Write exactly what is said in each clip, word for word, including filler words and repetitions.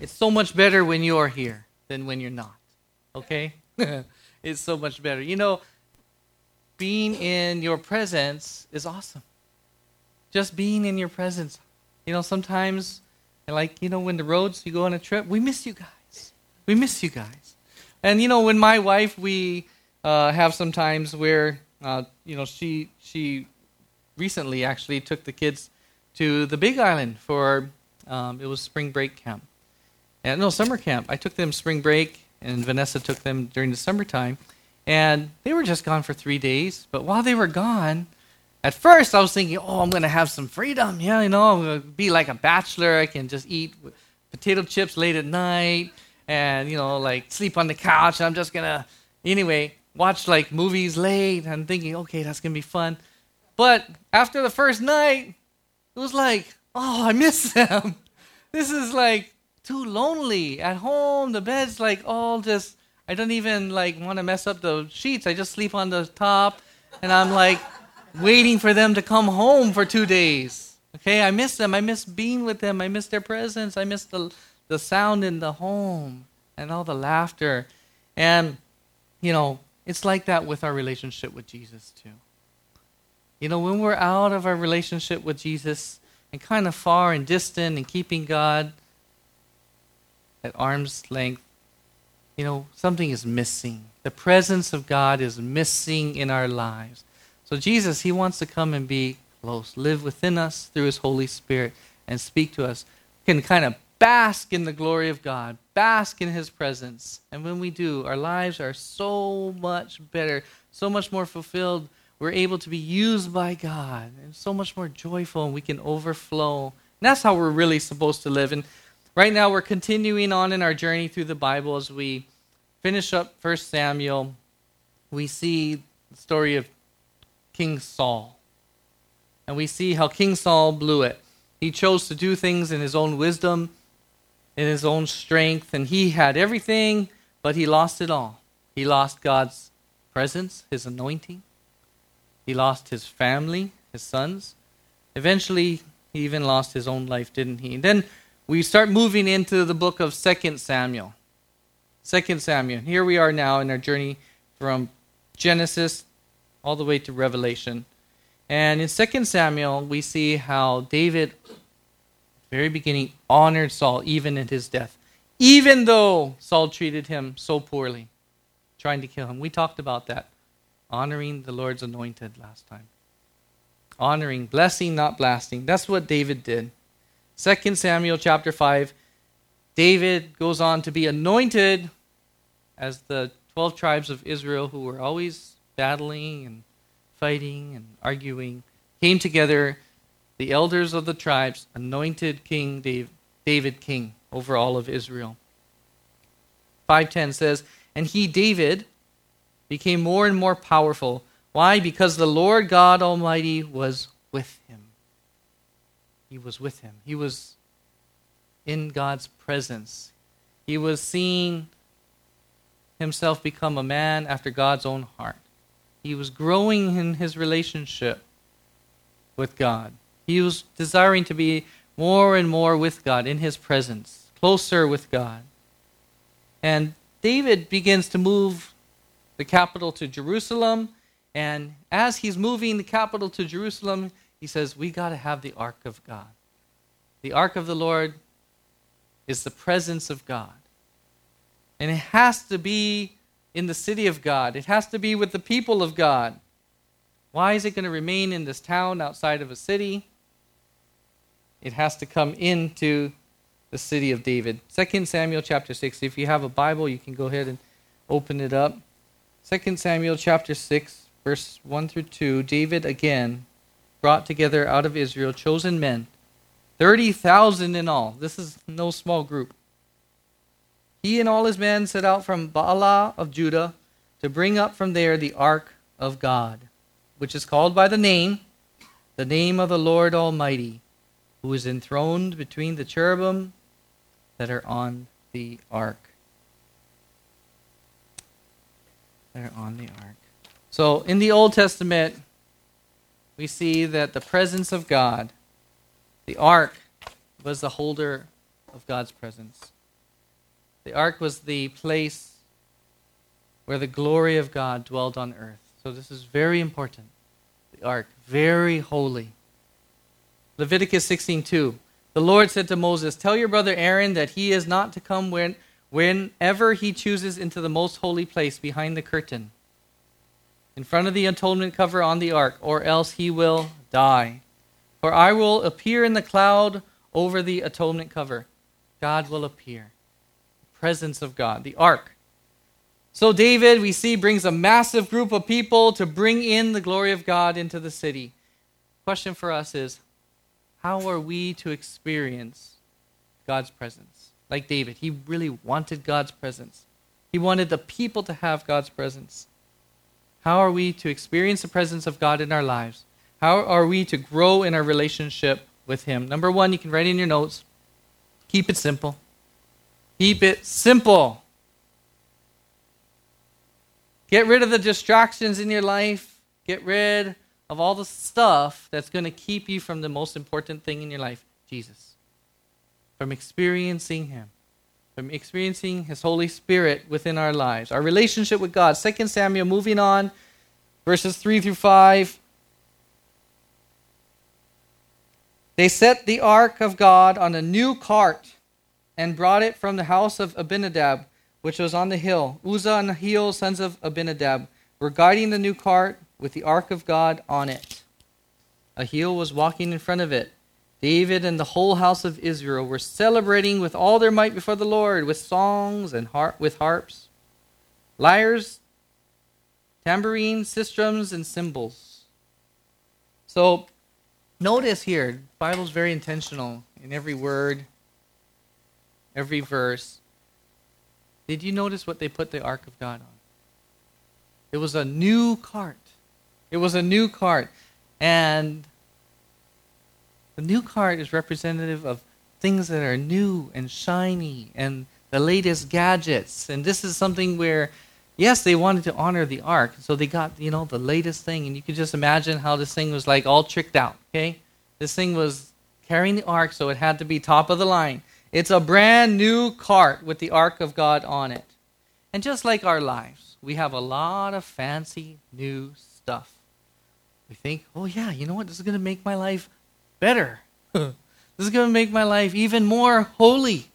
It's so much better when you're here than when you're not. Okay? It's so much better. You know, being in your presence is awesome. Just being in your presence. You know, sometimes, like, you know, when the roads, you go on a trip, we miss you guys. We miss you guys. And, you know, when my wife, we uh, have sometimes where, uh, you know, she she recently actually took the kids to the Big Island for, um, it was spring break camp. And no, summer camp. I took them spring break, and Vanessa took them during the summertime. And they were just gone for three days. But while they were gone, at first I was thinking, oh, I'm going to have some freedom. Yeah, you know, I'm going to be like a bachelor. I can just eat potato chips late at night and, you know, like sleep on the couch. I'm just going to, anyway, watch like movies late. I'm thinking, okay, that's going to be fun. But after the first night, it was like, oh, I miss them. This is like too lonely at home. The bed's like all just, I don't even like want to mess up the sheets. I just sleep on the top, and I'm like waiting for them to come home for two days. Okay, I miss them. I miss being with them. I miss their presence. I miss the the sound in the home and all the laughter. And, you know, it's like that with our relationship with Jesus too. You know, when we're out of our relationship with Jesus and kind of far and distant and keeping God at arm's length, you know, something is missing. The presence of God is missing in our lives. So Jesus, he wants to come and be close, live within us through his Holy Spirit and speak to us. We can kind of bask in the glory of God, bask in his presence. And when we do, our lives are so much better, so much more fulfilled. We're able to be used by God and so much more joyful, and we can overflow. And that's how we're really supposed to live. And right now, we're continuing on in our journey through the Bible. As we finish up First Samuel, we see the story of King Saul. And we see how King Saul blew it. He chose to do things in his own wisdom, in his own strength, and he had everything, but he lost it all. He lost God's presence, his anointing. He lost his family, his sons. Eventually, he even lost his own life, didn't he? And then we start moving into the book of Second Samuel. Second Samuel. Here we are now in our journey from Genesis all the way to Revelation. And in Second Samuel, we see how David, at the very beginning, honored Saul even at his death. Even though Saul treated him so poorly, trying to kill him. We talked about that. Honoring the Lord's anointed last time. Honoring, blessing, not blasting. That's what David did. Second Samuel chapter five, David goes on to be anointed as the twelve tribes of Israel, who were always battling and fighting and arguing, came together. The elders of the tribes anointed King David, David king over all of Israel. five ten says, and he, David, became more and more powerful. Why? Because the Lord God Almighty was with him. He was with him. He was in God's presence. He was seeing himself become a man after God's own heart. He was growing in his relationship with God. He was desiring to be more and more with God, in his presence, closer with God. And David begins to move the capital to Jerusalem. And as he's moving the capital to Jerusalem, he says, we got to have the ark of God. The ark of the Lord is the presence of God. And it has to be in the city of God. It has to be with the people of God. Why is it going to remain in this town outside of a city? It has to come into the city of David. Second Samuel chapter six. If you have a Bible, you can go ahead and open it up. Second Samuel chapter six, verse one through two. David again brought together out of Israel chosen men, thirty thousand in all. This is no small group. He and all his men set out from Baalah of Judah to bring up from there the ark of God, which is called by the name, the name of the Lord Almighty, who is enthroned between the cherubim that are on the ark. That are on the ark. So in the Old Testament, we see that the presence of God, the ark, was the holder of God's presence. The ark was the place where the glory of God dwelled on earth. So this is very important. The ark, very holy. Leviticus sixteen two. The Lord said to Moses, tell your brother Aaron that he is not to come when, whenever he chooses into the most holy place behind the curtain, in front of the atonement cover on the ark, or else he will die. For I will appear in the cloud over the atonement cover. God will appear. The presence of God, the ark. So David, we see, brings a massive group of people to bring in the glory of God into the city. Question for us is, how are we to experience God's presence? Like David, he really wanted God's presence. He wanted the people to have God's presence. How are we to experience the presence of God in our lives? How are we to grow in our relationship with him? Number one, you can write in your notes, keep it simple. Keep it simple. Get rid of the distractions in your life. Get rid of all the stuff that's going to keep you from the most important thing in your life, Jesus. From experiencing him. From experiencing his Holy Spirit within our lives. Our relationship with God. Second Samuel, moving on, verses three through five. They set the ark of God on a new cart and brought it from the house of Abinadab, which was on the hill. Uzzah and Ahiel, sons of Abinadab, were guiding the new cart with the ark of God on it. Ahiel was walking in front of it. David and the whole house of Israel were celebrating with all their might before the Lord, with songs and har- with harps, lyres, tambourines, sistrums, and cymbals. So, notice here, the Bible's very intentional in every word, every verse. Did you notice what they put the ark of God on? It was a new cart. It was a new cart. And the new cart is representative of things that are new and shiny and the latest gadgets. And this is something where, yes, they wanted to honor the ark. So they got, you know, the latest thing. And you can just imagine how this thing was like all tricked out, okay? This thing was carrying the ark, so it had to be top of the line. It's a brand new cart with the ark of God on it. And just like our lives, we have a lot of fancy new stuff. We think, oh yeah, you know what? This is going to make my life better. This is going to make my life even more holy.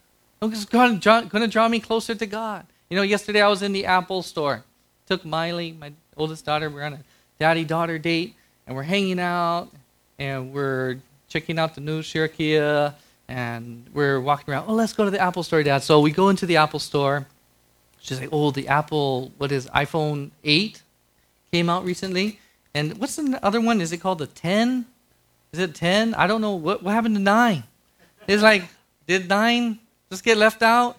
It's going to draw me closer to God. You know, yesterday I was in the Apple store. Took Miley, my oldest daughter. We're on a daddy-daughter date. And we're hanging out. And we're checking out the new Shirakia. And we're walking around. Oh, let's go to the Apple store, Dad. So we go into the Apple store. She's like, oh, the Apple, what is iPhone eight came out recently. And what's the other one? Is it called the ten? Is it ten? I don't know. What what happened to nine? It's like, did nine just get left out?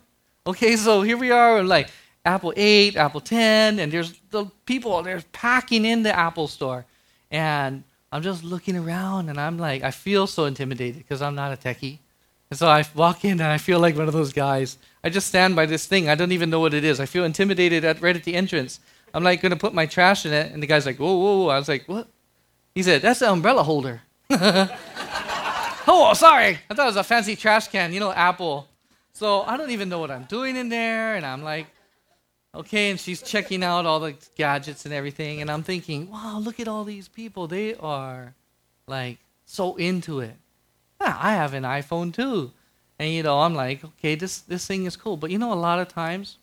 Okay, so here we are. We're like Apple eight, Apple ten. And there's the people, they're packing in the Apple store. And I'm just looking around. And I'm like, I feel so intimidated because I'm not a techie. And so I walk in and I feel like one of those guys. I just stand by this thing. I don't even know what it is. I feel intimidated at right at the entrance. I'm like going to put my trash in it. And the guy's like, whoa, whoa, whoa. I was like, what? He said, that's an umbrella holder. Oh, sorry. I thought it was a fancy trash can, you know, Apple. So I don't even know what I'm doing in there. And I'm like, okay. And she's checking out all the gadgets and everything. And I'm thinking, wow, look at all these people. They are like so into it. Yeah, I have an iPhone too. And, you know, I'm like, okay, this, this thing is cool. But, you know, a lot of times,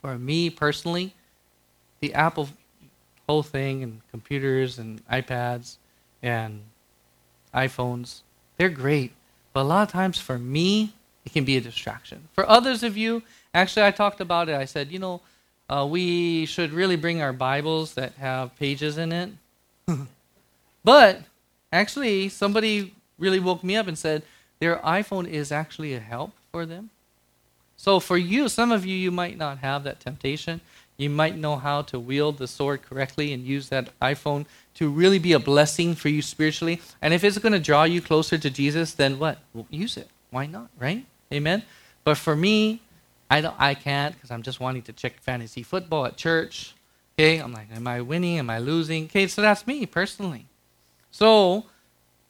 for me personally, the Apple whole thing and computers and iPads and iPhones, they're great. But a lot of times for me, it can be a distraction. For others of you, actually, I talked about it. I said, you know, uh, we should really bring our Bibles that have pages in it. But actually, somebody really woke me up and said their iPhone is actually a help for them. So for you, some of you, you might not have that temptation. You might know how to wield the sword correctly and use that iPhone to really be a blessing for you spiritually. And if it's going to draw you closer to Jesus, then what? Well, use it. Why not, right? Amen? But for me, I don't, I can't because I'm just wanting to check fantasy football at church. Okay, I'm like, am I winning? Am I losing? Okay, so that's me personally. So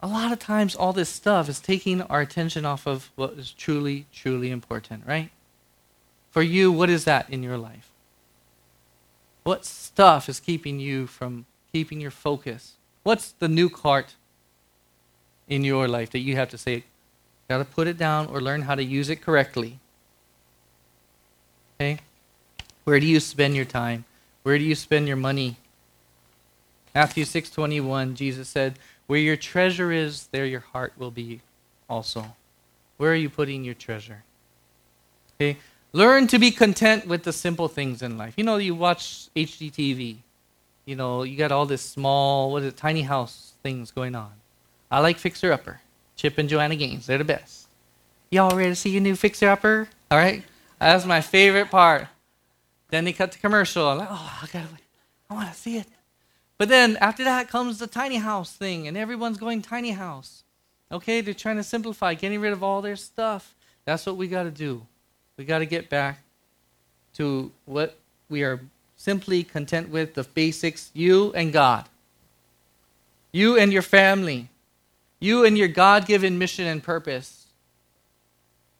a lot of times all this stuff is taking our attention off of what is truly, truly important, right? For you, what is that in your life? What stuff is keeping you from keeping your focus? What's the new cart in your life that you have to say, got to put it down or learn how to use it correctly? Okay? Where do you spend your time? Where do you spend your money? Matthew six twenty-one, Jesus said, where your treasure is, there your heart will be also. Where are you putting your treasure? Okay? Learn to be content with the simple things in life. You know, you watch H G T V. You know, you got all this small, what is it, tiny house things going on. I like Fixer Upper. Chip and Joanna Gaines, they're the best. Y'all ready to see your new Fixer Upper? All right? That's my favorite part. Then they cut the commercial. I'm like, oh, I gotta wait. I want to see it. But then after that comes the tiny house thing, and everyone's going tiny house. Okay, they're trying to simplify, getting rid of all their stuff. That's what we got to do. We got to get back to what we are simply content with, the basics, you and God. You and your family. You and your God-given mission and purpose.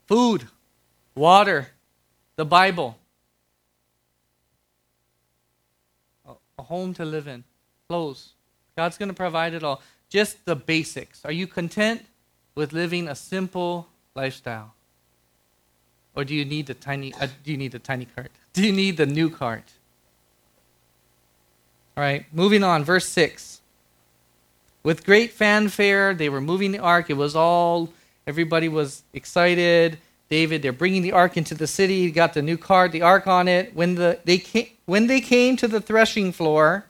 Food, water, the Bible. A home to live in. Clothes. God's going to provide it all. Just the basics. Are you content with living a simple lifestyle? Or do you need the tiny uh, do you need the tiny cart? Do you need the new cart? All right, moving on, verse six. With great fanfare, they were moving the ark. It was all, everybody was excited. David, they're bringing the ark into the city. Got the new cart, the ark on it. When the they came, when they came to the threshing floor,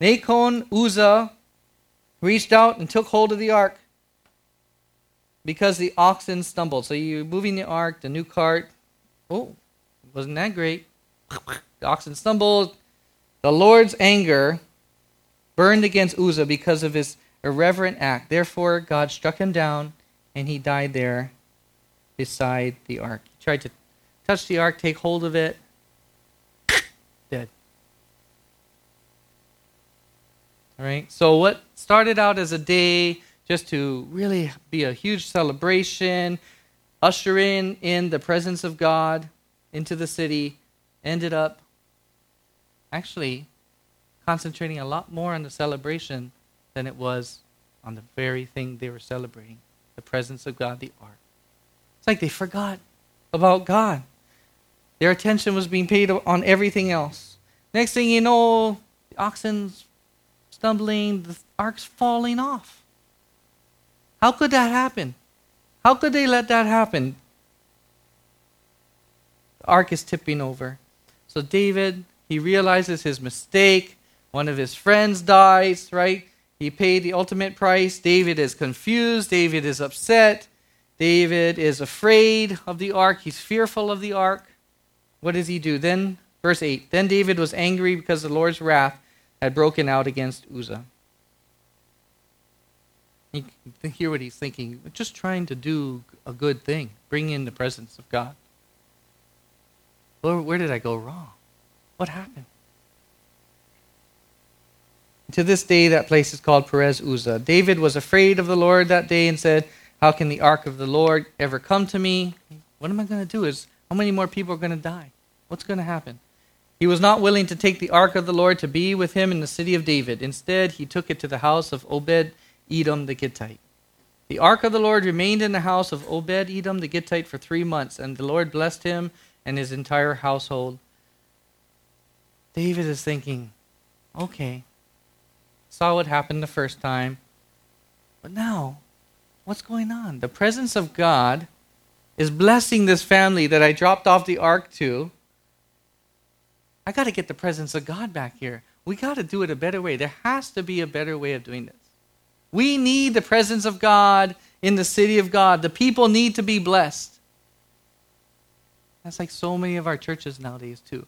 Nacon, Uzzah reached out and took hold of the ark, because the oxen stumbled. So you're moving the ark, the new cart. Oh, wasn't that great? The oxen stumbled. The Lord's anger burned against Uzzah because of his irreverent act. Therefore, God struck him down, and he died there beside the ark. He tried to touch the ark, take hold of it. Dead. All right. So what started out as a day just to really be a huge celebration, usher in, in the presence of God into the city, ended up actually concentrating a lot more on the celebration than it was on the very thing they were celebrating, the presence of God, the ark. It's like they forgot about God. Their attention was being paid on everything else. Next thing you know, the oxen's stumbling, the ark's falling off. How could that happen? How could they let that happen? The ark is tipping over. So David, he realizes his mistake. One of his friends dies, right? He paid the ultimate price. David is confused. David is upset. David is afraid of the ark. He's fearful of the ark. What does he do? Then, verse eight, then David was angry because the Lord's wrath had broken out against Uzzah. You can hear what he's thinking. Just trying to do a good thing. Bring in the presence of God. Lord, where did I go wrong? What happened? To this day, that place is called Perez Uzzah. David was afraid of the Lord that day and said, how can the ark of the Lord ever come to me? What am I going to do? Is how many more people are going to die? What's going to happen? He was not willing to take the ark of the Lord to be with him in the city of David. Instead, he took it to the house of Obed Edom the Gittite. The ark of the Lord remained in the house of Obed-Edom the Gittite for three months, and the Lord blessed him and his entire household. David is thinking, okay, saw what happened the first time, but now, what's going on? The presence of God is blessing this family that I dropped off the ark to. I got to get the presence of God back here. We got to do it a better way. There has to be a better way of doing this. We need the presence of God in the city of God. The people need to be blessed. That's like so many of our churches nowadays too.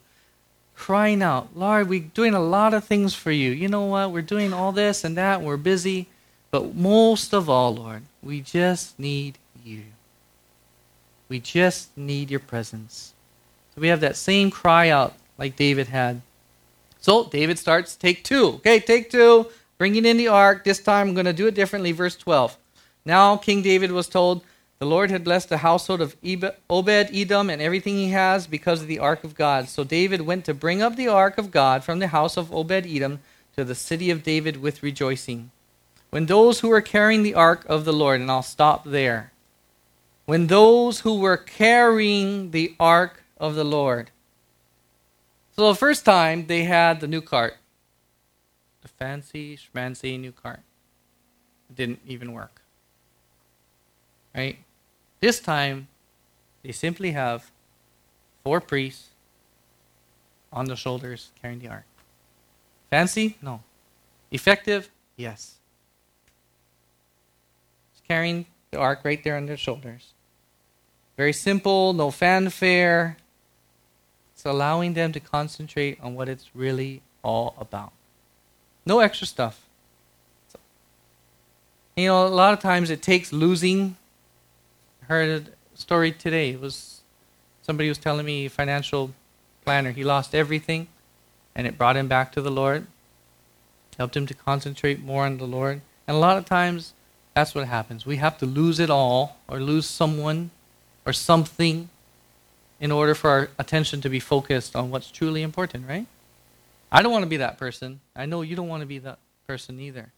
Crying out, Lord, we're doing a lot of things for you. You know what? We're doing all this and that. We're busy. But most of all, Lord, we just need you. We just need your presence. So we have that same cry out like David had. So David starts take two. Okay, take two. Bringing in the ark. This time I'm going to do it differently. Verse twelve. Now King David was told, The Lord had blessed the household of Obed-Edom and everything he has because of the ark of God. So David went to bring up the ark of God from the house of Obed-Edom to the city of David with rejoicing. When those who were carrying the ark of the Lord, and I'll stop there. When those who were carrying the ark of the Lord. So the first time they had the new cart. The fancy, schmancy new cart. It didn't even work. Right? This time, they simply have four priests on their shoulders carrying the ark. Fancy? No. Effective? Yes. It's carrying the ark right there on their shoulders. Very simple, no fanfare. It's allowing them to concentrate on what it's really all about. No extra stuff. So, you know, a lot of times it takes losing. Heard a story today. It was somebody was telling me, a financial planner, he lost everything, and it brought him back to the Lord, helped him to concentrate more on the Lord. And a lot of times, that's what happens. We have to lose it all, or lose someone, or something, in order for our attention to be focused on what's truly important. Right? I don't want to be that person. I know you don't want to be that person either.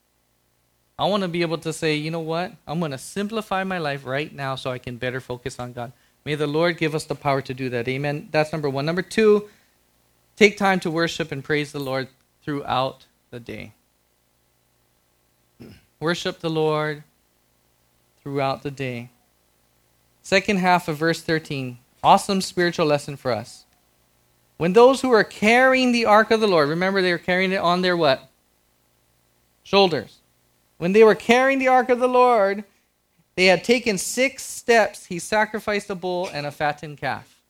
I want to be able to say, you know what? I'm going to simplify my life right now so I can better focus on God. May the Lord give us the power to do that. Amen. That's number one. Number two, take time to worship and praise the Lord throughout the day. Worship the Lord throughout the day. Second half of verse thirteen. Awesome spiritual lesson for us. When those who are carrying the ark of the Lord, remember they were carrying it on their what? Shoulders. When they were carrying the ark of the Lord, they had taken six steps. He sacrificed a bull and a fattened calf.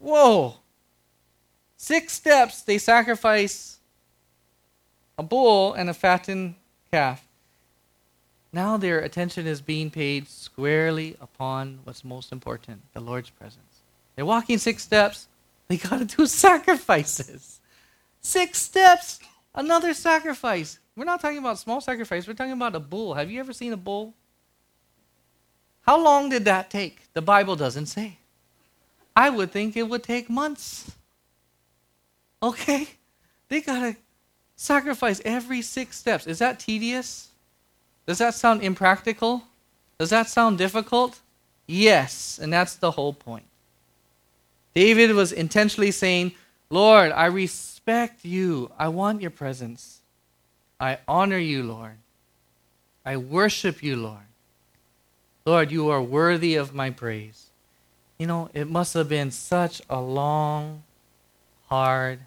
Whoa! Six steps, they sacrifice a bull and a fattened calf. Now their attention is being paid squarely upon what's most important, the Lord's presence. They're walking six steps. They got to do sacrifices. Six steps, another sacrifice. We're not talking about small sacrifice. We're talking about a bull. Have you ever seen a bull? How long did that take? The Bible doesn't say. I would think it would take months. Okay? They got to sacrifice every six steps. Is that tedious? Does that sound impractical? Does that sound difficult? Yes, and that's the whole point. David was intentionally saying, Lord, I respect you. I want your presence. I honor you, Lord. I worship you, Lord. Lord, you are worthy of my praise. You know, it must have been such a long, hard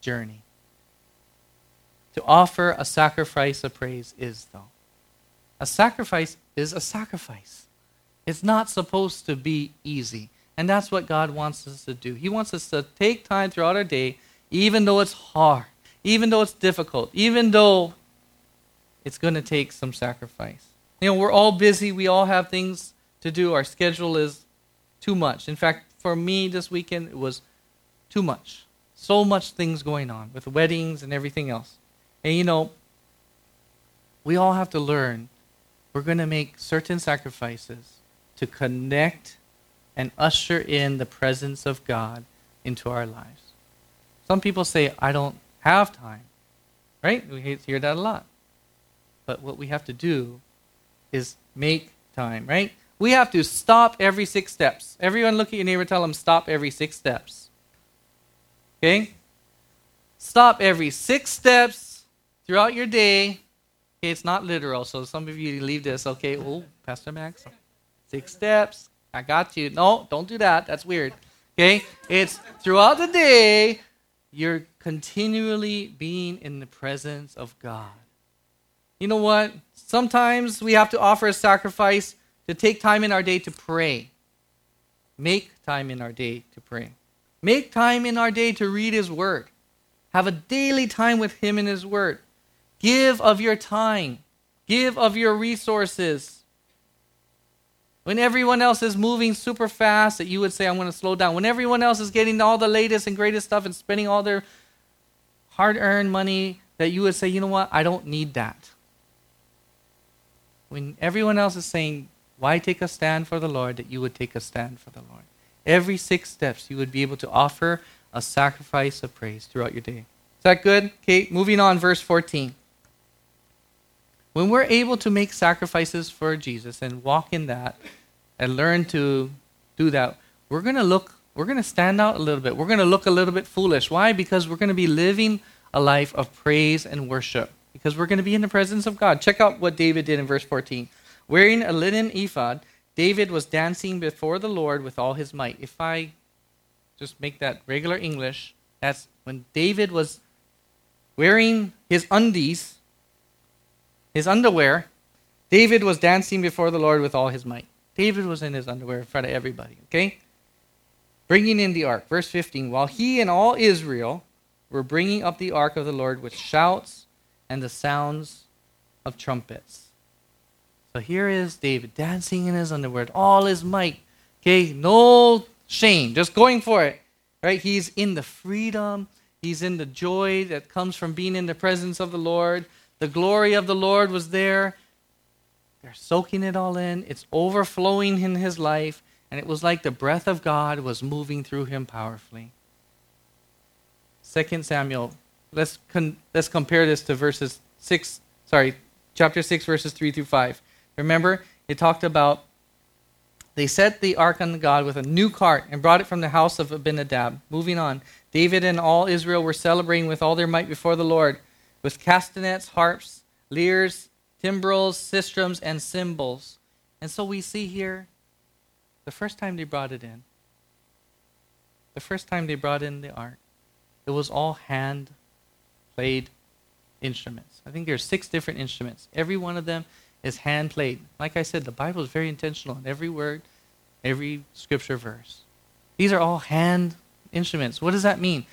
journey. To offer a sacrifice of praise is, though. A sacrifice is a sacrifice. It's not supposed to be easy. And that's what God wants us to do. He wants us to take time throughout our day, even though it's hard. Even though it's difficult, even though it's going to take some sacrifice. You know, we're all busy. We all have things to do. Our schedule is too much. In fact, for me this weekend, it was too much. So much things going on with weddings and everything else. And, you know, we all have to learn we're going to make certain sacrifices to connect and usher in the presence of God into our lives. Some people say, I don't have time, right? We hear that a lot. But what we have to do is make time, right? We have to stop every six steps. Everyone look at your neighbor, tell them stop every six steps. Okay? Stop every six steps throughout your day. Okay, it's not literal, so some of you leave this, okay? Oh, Pastor Max, six steps. I got you. No, don't do that. That's weird. Okay? It's throughout the day, you're continually being in the presence of God. You know what? Sometimes we have to offer a sacrifice to take time in our day to pray. Make time in our day to pray. Make time in our day to read His Word. Have a daily time with Him in His Word. Give of your time. Give of your resources. When everyone else is moving super fast, that you would say, I'm going to slow down. When everyone else is getting all the latest and greatest stuff and spending all their hard-earned money, that you would say, you know what, I don't need that. when everyone else is saying, why take a stand for the Lord, that you would take a stand for the Lord. Every six steps, you would be able to offer a sacrifice of praise throughout your day. Is that good? Okay, moving on, verse fourteen. When we're able to make sacrifices for Jesus and walk in that and learn to do that, we're going to look, we're going to stand out a little bit. We're going to look a little bit foolish. Why? Because we're going to be living a life of praise and worship, because we're going to be in the presence of God. Check out what David did in verse fourteen. Wearing a linen ephod, David was dancing before the Lord with all his might. If I just make that regular English, that's when David was wearing his undies, his underwear, David was dancing before the Lord with all his might. David was in his underwear in front of everybody, okay? Bringing in the ark, verse fifteen, while he and all Israel were bringing up the ark of the Lord with shouts and the sounds of trumpets. So here is David dancing in his underwear, all his might, okay? No shame, just going for it, right? He's in the freedom, he's in the joy that comes from being in the presence of the Lord. The glory of the Lord was there. They're soaking it all in. It's overflowing in his life. And it was like the breath of God was moving through him powerfully. Second Samuel, let's con- let's compare this to verses six, sorry, chapter six, verses three through five. Remember, it talked about they set the ark on God with a new cart and brought it from the house of Abinadab. Moving on, David and all Israel were celebrating with all their might before the Lord, with castanets, harps, lyres, timbrels, sistrums, and cymbals. And so we see here, the first time they brought it in, the first time they brought in the ark, it was all hand-played instruments. I think there's six different instruments. Every one of them is hand-played. Like I said, the Bible is very intentional in every word, every scripture verse. These are all hand instruments. What does that mean?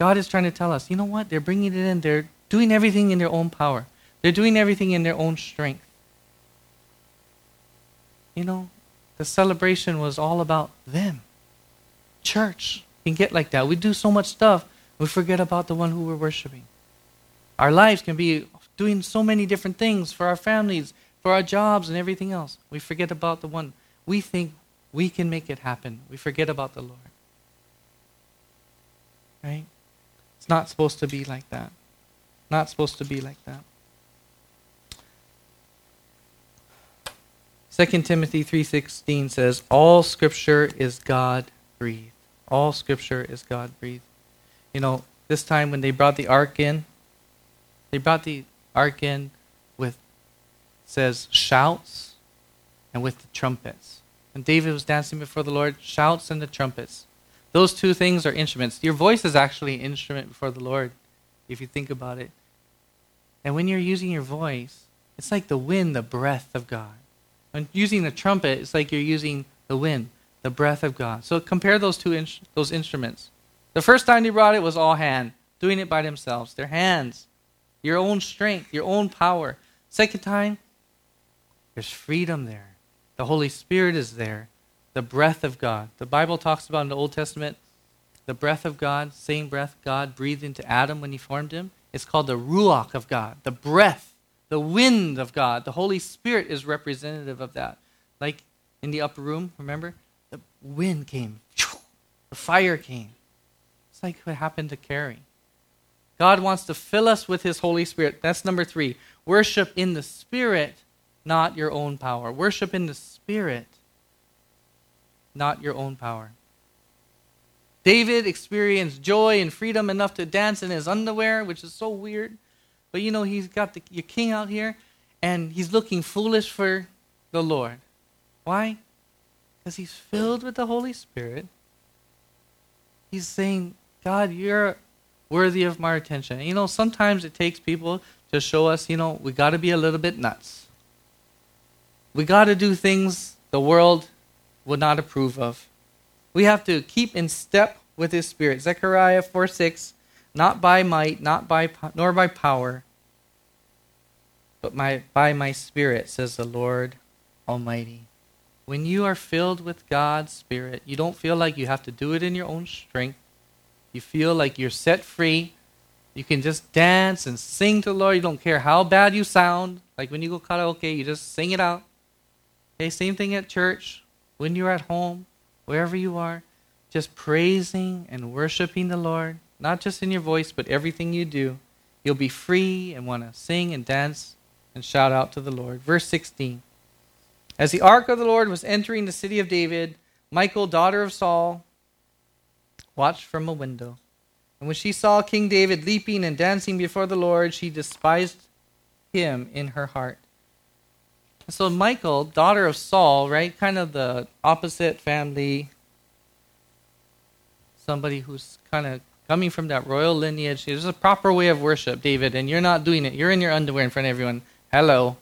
God is trying to tell us, you know what? They're bringing it in. They're doing everything in their own power. They're doing everything in their own strength. You know, the celebration was all about them. Church can get like that. We do so much stuff, we forget about the one who we're worshiping. Our lives can be doing so many different things for our families, for our jobs, and everything else. We forget about the one. We think we can make it happen. We forget about the Lord. Right? It's not supposed to be like that. Not supposed to be like that. Second Timothy three sixteen says, all scripture is God-breathed. All scripture is God-breathed. You know, this time when they brought the ark in, they brought the ark in with, says, shouts and with the trumpets. And David was dancing before the Lord, shouts and the trumpets. Those two things are instruments. Your voice is actually an instrument before the Lord, if you think about it. And when you're using your voice, it's like the wind, the breath of God. When using the trumpet, it's like you're using the wind, the breath of God. So compare those two in- those instruments. The first time they brought it was all hand, doing it by themselves, their hands, your own strength, your own power. Second time, there's freedom there. The Holy Spirit is there. The breath of God. The Bible talks about in the Old Testament, the breath of God, same breath God breathed into Adam when he formed him. It's called the ruach of God, the breath, the wind of God. The Holy Spirit is representative of that. Like in the upper room, remember? The wind came. The fire came. It's like what happened to Carrie. God wants to fill us with his Holy Spirit. That's number three. Worship in the Spirit, not your own power. Worship in the Spirit. Not your own power. David experienced joy and freedom enough to dance in his underwear, which is so weird. But you know, he's got the, your king out here, and he's looking foolish for the Lord. Why? Because he's filled with the Holy Spirit. He's saying, God, you're worthy of my attention. And you know, sometimes it takes people to show us, you know, we got to be a little bit nuts. We got to do things the world would not approve of. We have to keep in step with his Spirit. Zechariah four six, not by might, not by nor by power, but my, by my Spirit, says the Lord Almighty. When you are filled with God's Spirit, you don't feel like you have to do it in your own strength. You feel like you're set free You can just dance and sing to the Lord. You don't care how bad you sound. Like when you go karaoke, you just sing it out. Okay, same thing at church. When you're at home, wherever you are, just praising and worshiping the Lord. Not just in your voice, but everything you do. You'll be free and want to sing and dance and shout out to the Lord. Verse sixteen. As the ark of the Lord was entering the city of David, Michael, daughter of Saul, watched from a window. And when she saw King David leaping and dancing before the Lord, she despised him in her heart. So Michael, daughter of Saul, right? Kind of the opposite family. Somebody who's kind of coming from that royal lineage. There's a proper way of worship, David, and you're not doing it. You're in your underwear in front of everyone. Hello.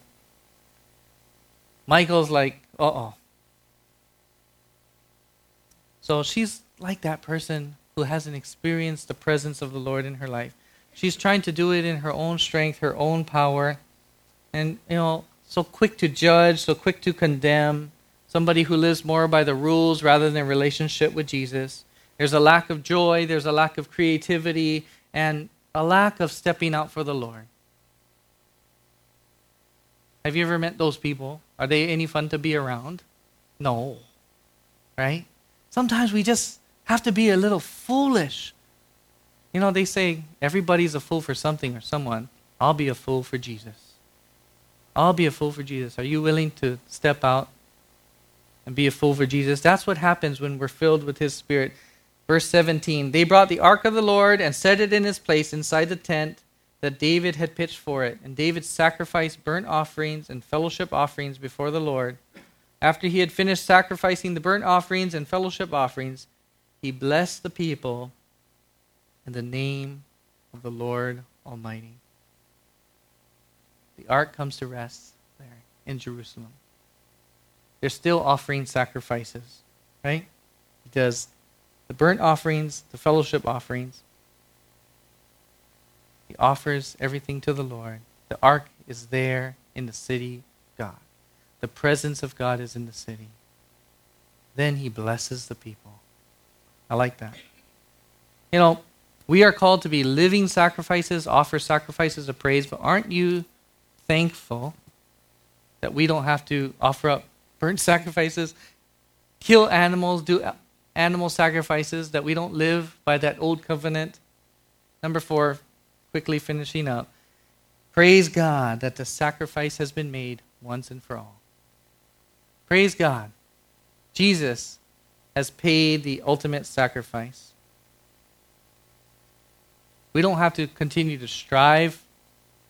Michael's like, uh-oh. So she's like that person who hasn't experienced the presence of the Lord in her life. She's trying to do it in her own strength, her own power. And, you know, so quick to judge, so quick to condemn. Somebody who lives more by the rules rather than relationship with Jesus. There's a lack of joy. There's a lack of creativity. And a lack of stepping out for the Lord. Have you ever met those people? Are they any fun to be around? No. Right? Sometimes we just have to be a little foolish. You know, they say everybody's a fool for something or someone. I'll be a fool for Jesus. I'll be a fool for Jesus. Are you willing to step out and be a fool for Jesus? That's what happens when we're filled with His Spirit. Verse seventeen, they brought the ark of the Lord and set it in its place inside the tent that David had pitched for it. And David sacrificed burnt offerings and fellowship offerings before the Lord. After he had finished sacrificing the burnt offerings and fellowship offerings, he blessed the people in the name of the Lord Almighty. The ark comes to rest there in Jerusalem. They're still offering sacrifices, right? He does the burnt offerings, the fellowship offerings. He offers everything to the Lord. The ark is there in the city of God. The presence of God is in the city. Then he blesses the people. I like that. You know, we are called to be living sacrifices, offer sacrifices of praise, but aren't you thankful that we don't have to offer up burnt sacrifices, kill animals, do animal sacrifices, that we don't live by that old covenant? Number four, quickly finishing up. Praise God that the sacrifice has been made once and for all. Praise God. Jesus has paid the ultimate sacrifice. We don't have to continue to strive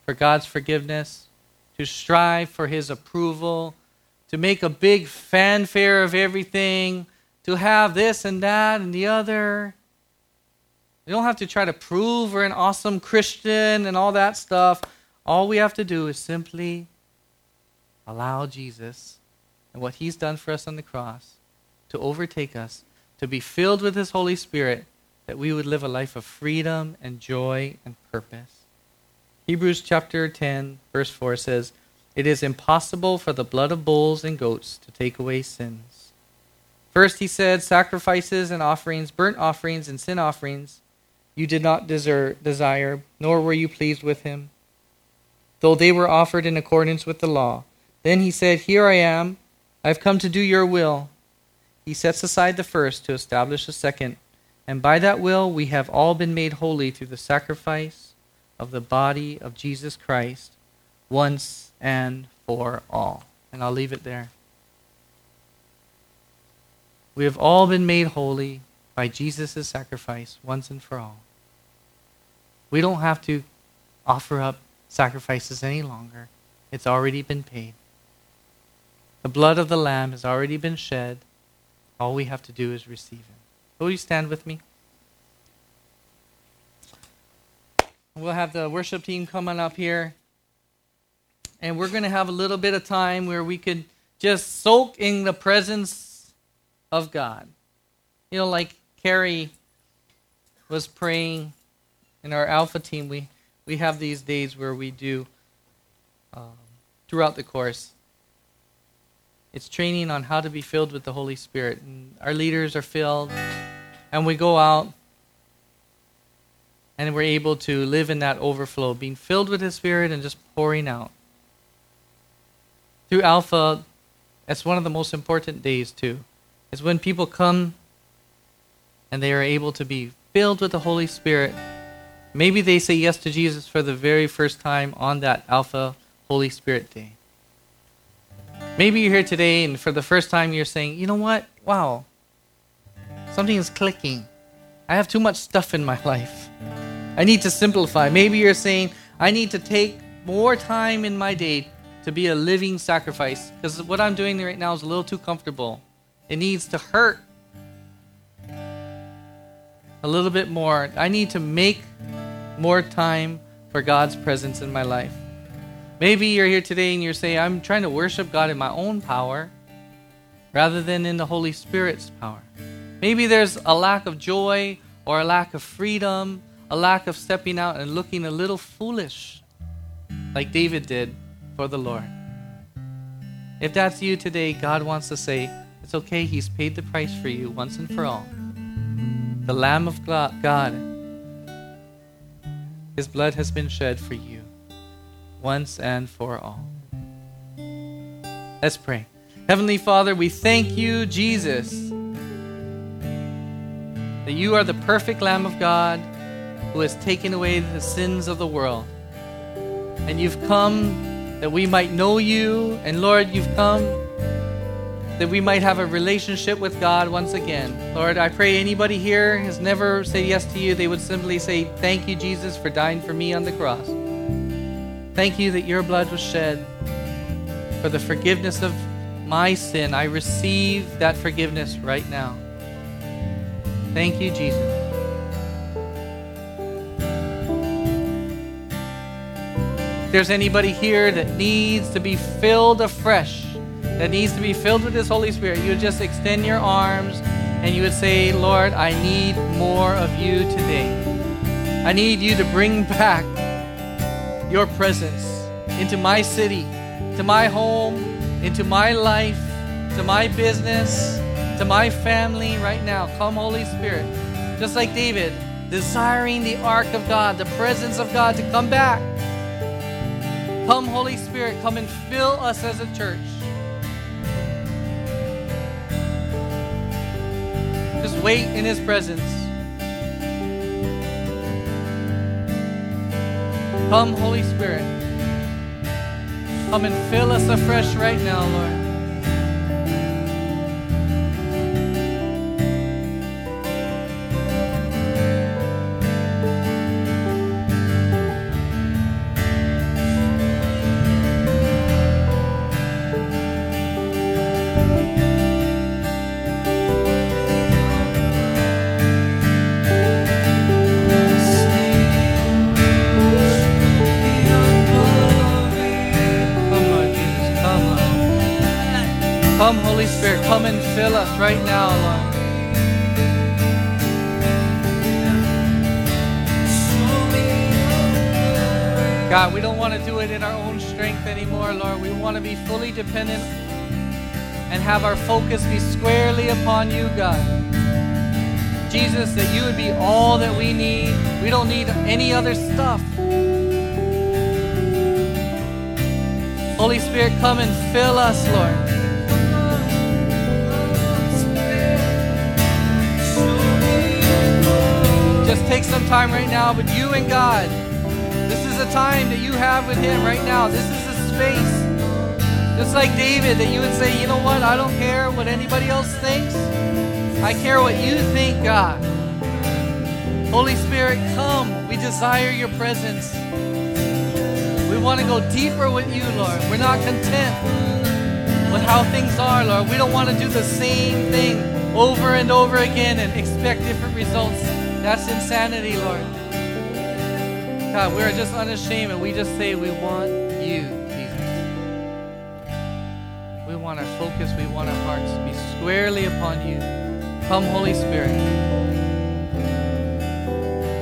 for God's forgiveness, to strive for His approval, to make a big fanfare of everything, to have this and that and the other. We don't have to try to prove we're an awesome Christian and all that stuff. All we have to do is simply allow Jesus and what He's done for us on the cross to overtake us, to be filled with His Holy Spirit, that we would live a life of freedom and joy and purpose. Hebrews chapter ten, verse four says, "It is impossible for the blood of bulls and goats to take away sins." First he said, sacrifices and offerings, burnt offerings and sin offerings, you did not desert, desire, nor were you pleased with Him, though they were offered in accordance with the law. Then he said, "Here I am, I have come to do your will." He sets aside the first to establish the second. And by that will, we have all been made holy through the sacrifice of the body of Jesus Christ once and for all. And I'll leave it there. We have all been made holy by Jesus' sacrifice once and for all. We don't have to offer up sacrifices any longer. It's already been paid. The blood of the Lamb has already been shed. All we have to do is receive Him. Will you stand with me? We'll have the worship team come on up here. And we're going to have a little bit of time where we could just soak in the presence of God. You know, like Carrie was praying in our Alpha team, we, we have these days where we do, um, throughout the course, it's training on how to be filled with the Holy Spirit. And our leaders are filled, and we go out, and we're able to live in that overflow, being filled with His Spirit and just pouring out. Through Alpha, that's one of the most important days too. It's when people come and they are able to be filled with the Holy Spirit. Maybe they say yes to Jesus for the very first time on that Alpha Holy Spirit Day. Maybe you're here today and for the first time you're saying, you know what? Wow, something is clicking. I have too much stuff in my life. I need to simplify. Maybe you're saying, I need to take more time in my day to be a living sacrifice because what I'm doing right now is a little too comfortable. It needs to hurt a little bit more. I need to make more time for God's presence in my life. Maybe you're here today and you're saying, I'm trying to worship God in my own power rather than in the Holy Spirit's power. Maybe there's a lack of joy or a lack of freedom, a lack of stepping out and looking a little foolish like David did for the Lord. If that's you today, God wants to say, it's okay, He's paid the price for you once and for all. The Lamb of God, His blood has been shed for you once and for all. Let's pray. Heavenly Father, we thank You, Jesus, that You are the perfect Lamb of God who has taken away the sins of the world. And You've come that we might know You. And Lord, You've come that we might have a relationship with God once again. Lord, I pray anybody here has never said yes to You, they would simply say, thank You, Jesus, for dying for me on the cross. Thank You that Your blood was shed for the forgiveness of my sin. I receive that forgiveness right now. Thank You, Jesus. If there's anybody here that needs to be filled afresh, that needs to be filled with His Holy Spirit, you would just extend your arms and you would say, Lord, I need more of You today. I need You to bring back Your presence into my city, to my home, into my life, to my business, to my family right now. Come, Holy Spirit. Just like David, desiring the ark of God, the presence of God to come back. Come, Holy Spirit, come and fill us as a church. Just wait in His presence. Come, Holy Spirit. Come and fill us afresh right now, Lord. Come and fill us right now, Lord. God, we don't want to do it in our own strength anymore, Lord. We want to be fully dependent and have our focus be squarely upon You, God. Jesus, that You would be all that we need. We don't need any other stuff. Holy Spirit, come and fill us, Lord. Just take some time right now, but you and God, this is a time that you have with Him right now. This is a space, just like David, that you would say, you know what, I don't care what anybody else thinks. I care what You think, God. Holy Spirit, come. We desire Your presence. We want to go deeper with You, Lord. We're not content with how things are, Lord. We don't want to do the same thing over and over again and expect different results. That's insanity, Lord. God, we're just unashamed and we just say we want You, Jesus. We want our focus, we want our hearts to be squarely upon You. Come, Holy Spirit,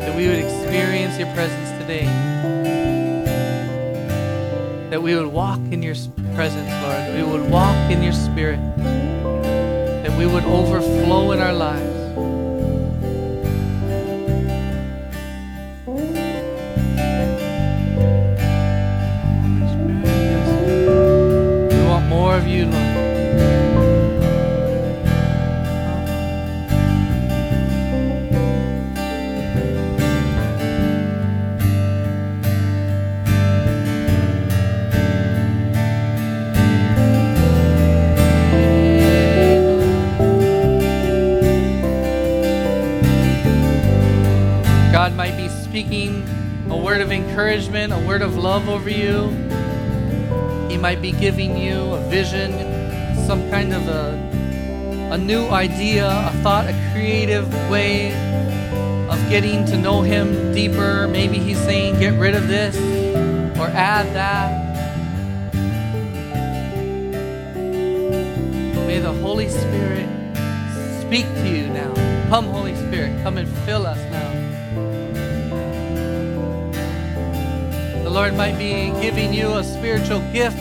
that we would experience Your presence today. That we would walk in Your presence, Lord. That we would walk in Your Spirit. That we would overflow in our lives. you, Lord. God might be speaking a word of encouragement, a word of love over you. He might be giving you a vision, some kind of a, a new idea, a thought, a creative way of getting to know him deeper. Maybe he's saying, get rid of this or add that. May the Holy Spirit speak to you now. Come, Holy Spirit, come and fill us now. The Lord might be giving you a spiritual gift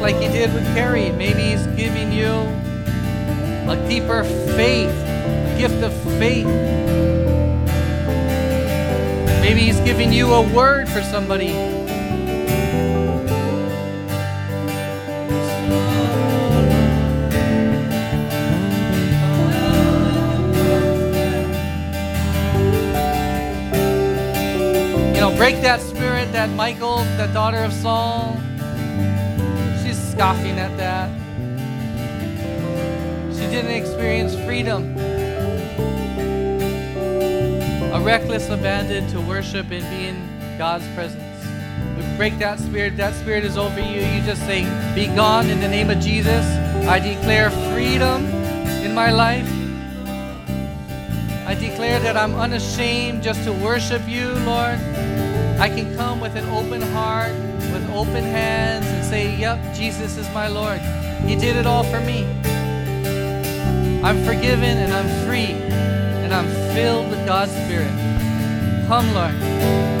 like he did with Carrie. Maybe he's giving you a deeper faith, a gift of faith. Maybe he's giving you a word for somebody. You know, break that spirit. That Michael, that daughter of Saul, she's scoffing at that. She didn't experience freedom. A reckless abandon to worship and be in God's presence. We break that spirit. That spirit is over you. You just say, be gone in the name of Jesus. I declare freedom in my life. I declare that I'm unashamed just to worship you, Lord. I can come with an open heart, with open hands, and say, yep, Jesus is my Lord. He did it all for me. I'm forgiven and I'm free, and I'm filled with God's Spirit. Come, Lord.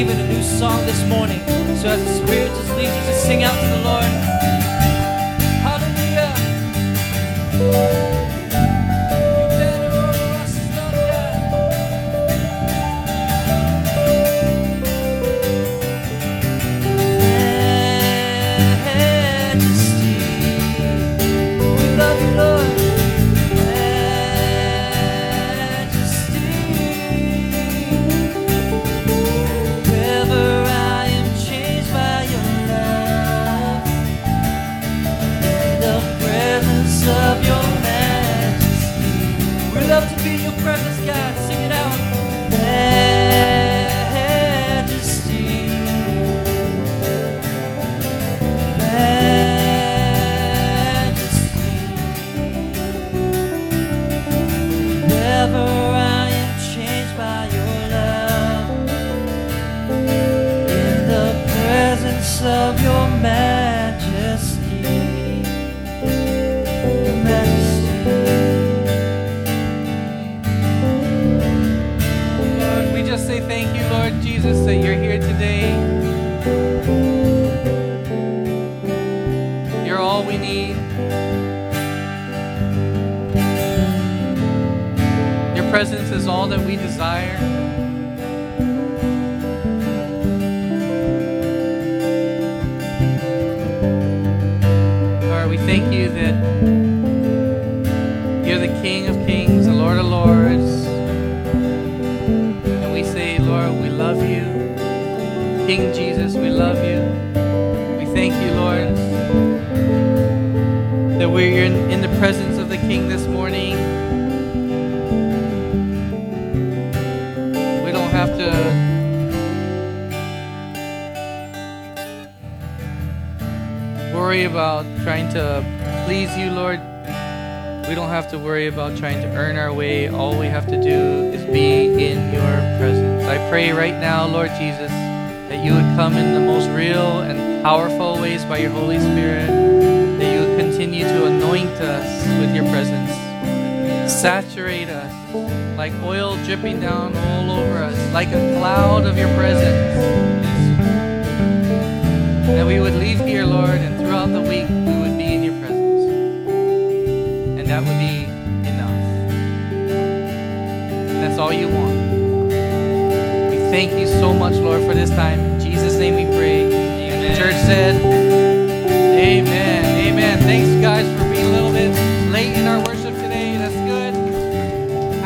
even a new song this morning. So as the Spirit just leads you, just sing out to the Lord. Hallelujah. Presence is all that we desire. Lord, we thank you that you're the King of Kings, the Lord of Lords. And we say, Lord, we love you. King Jesus, we love you. We thank you, Lord, that we're in the presence of the King this morning. Have to worry about trying to please you, Lord. We don't have to worry about trying to earn our way. All we have to do is be in your presence. I pray right now, Lord Jesus, that you would come in the most real and powerful ways by your Holy Spirit, that you would continue to anoint us with your presence. Saturate us like oil dripping down all over us, like a cloud of your presence. That we would leave here, Lord, and throughout the week we would be in your presence. And that would be enough. And that's all you want. We thank you so much, Lord, for this time. In Jesus' name we pray. Amen. The church said, amen. Amen. Thanks, guys, for being a little bit late in our worship.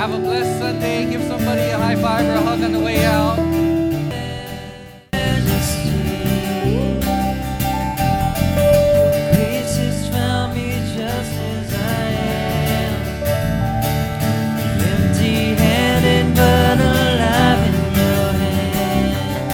Have a blessed Sunday. Give somebody a high five or a hug on the way.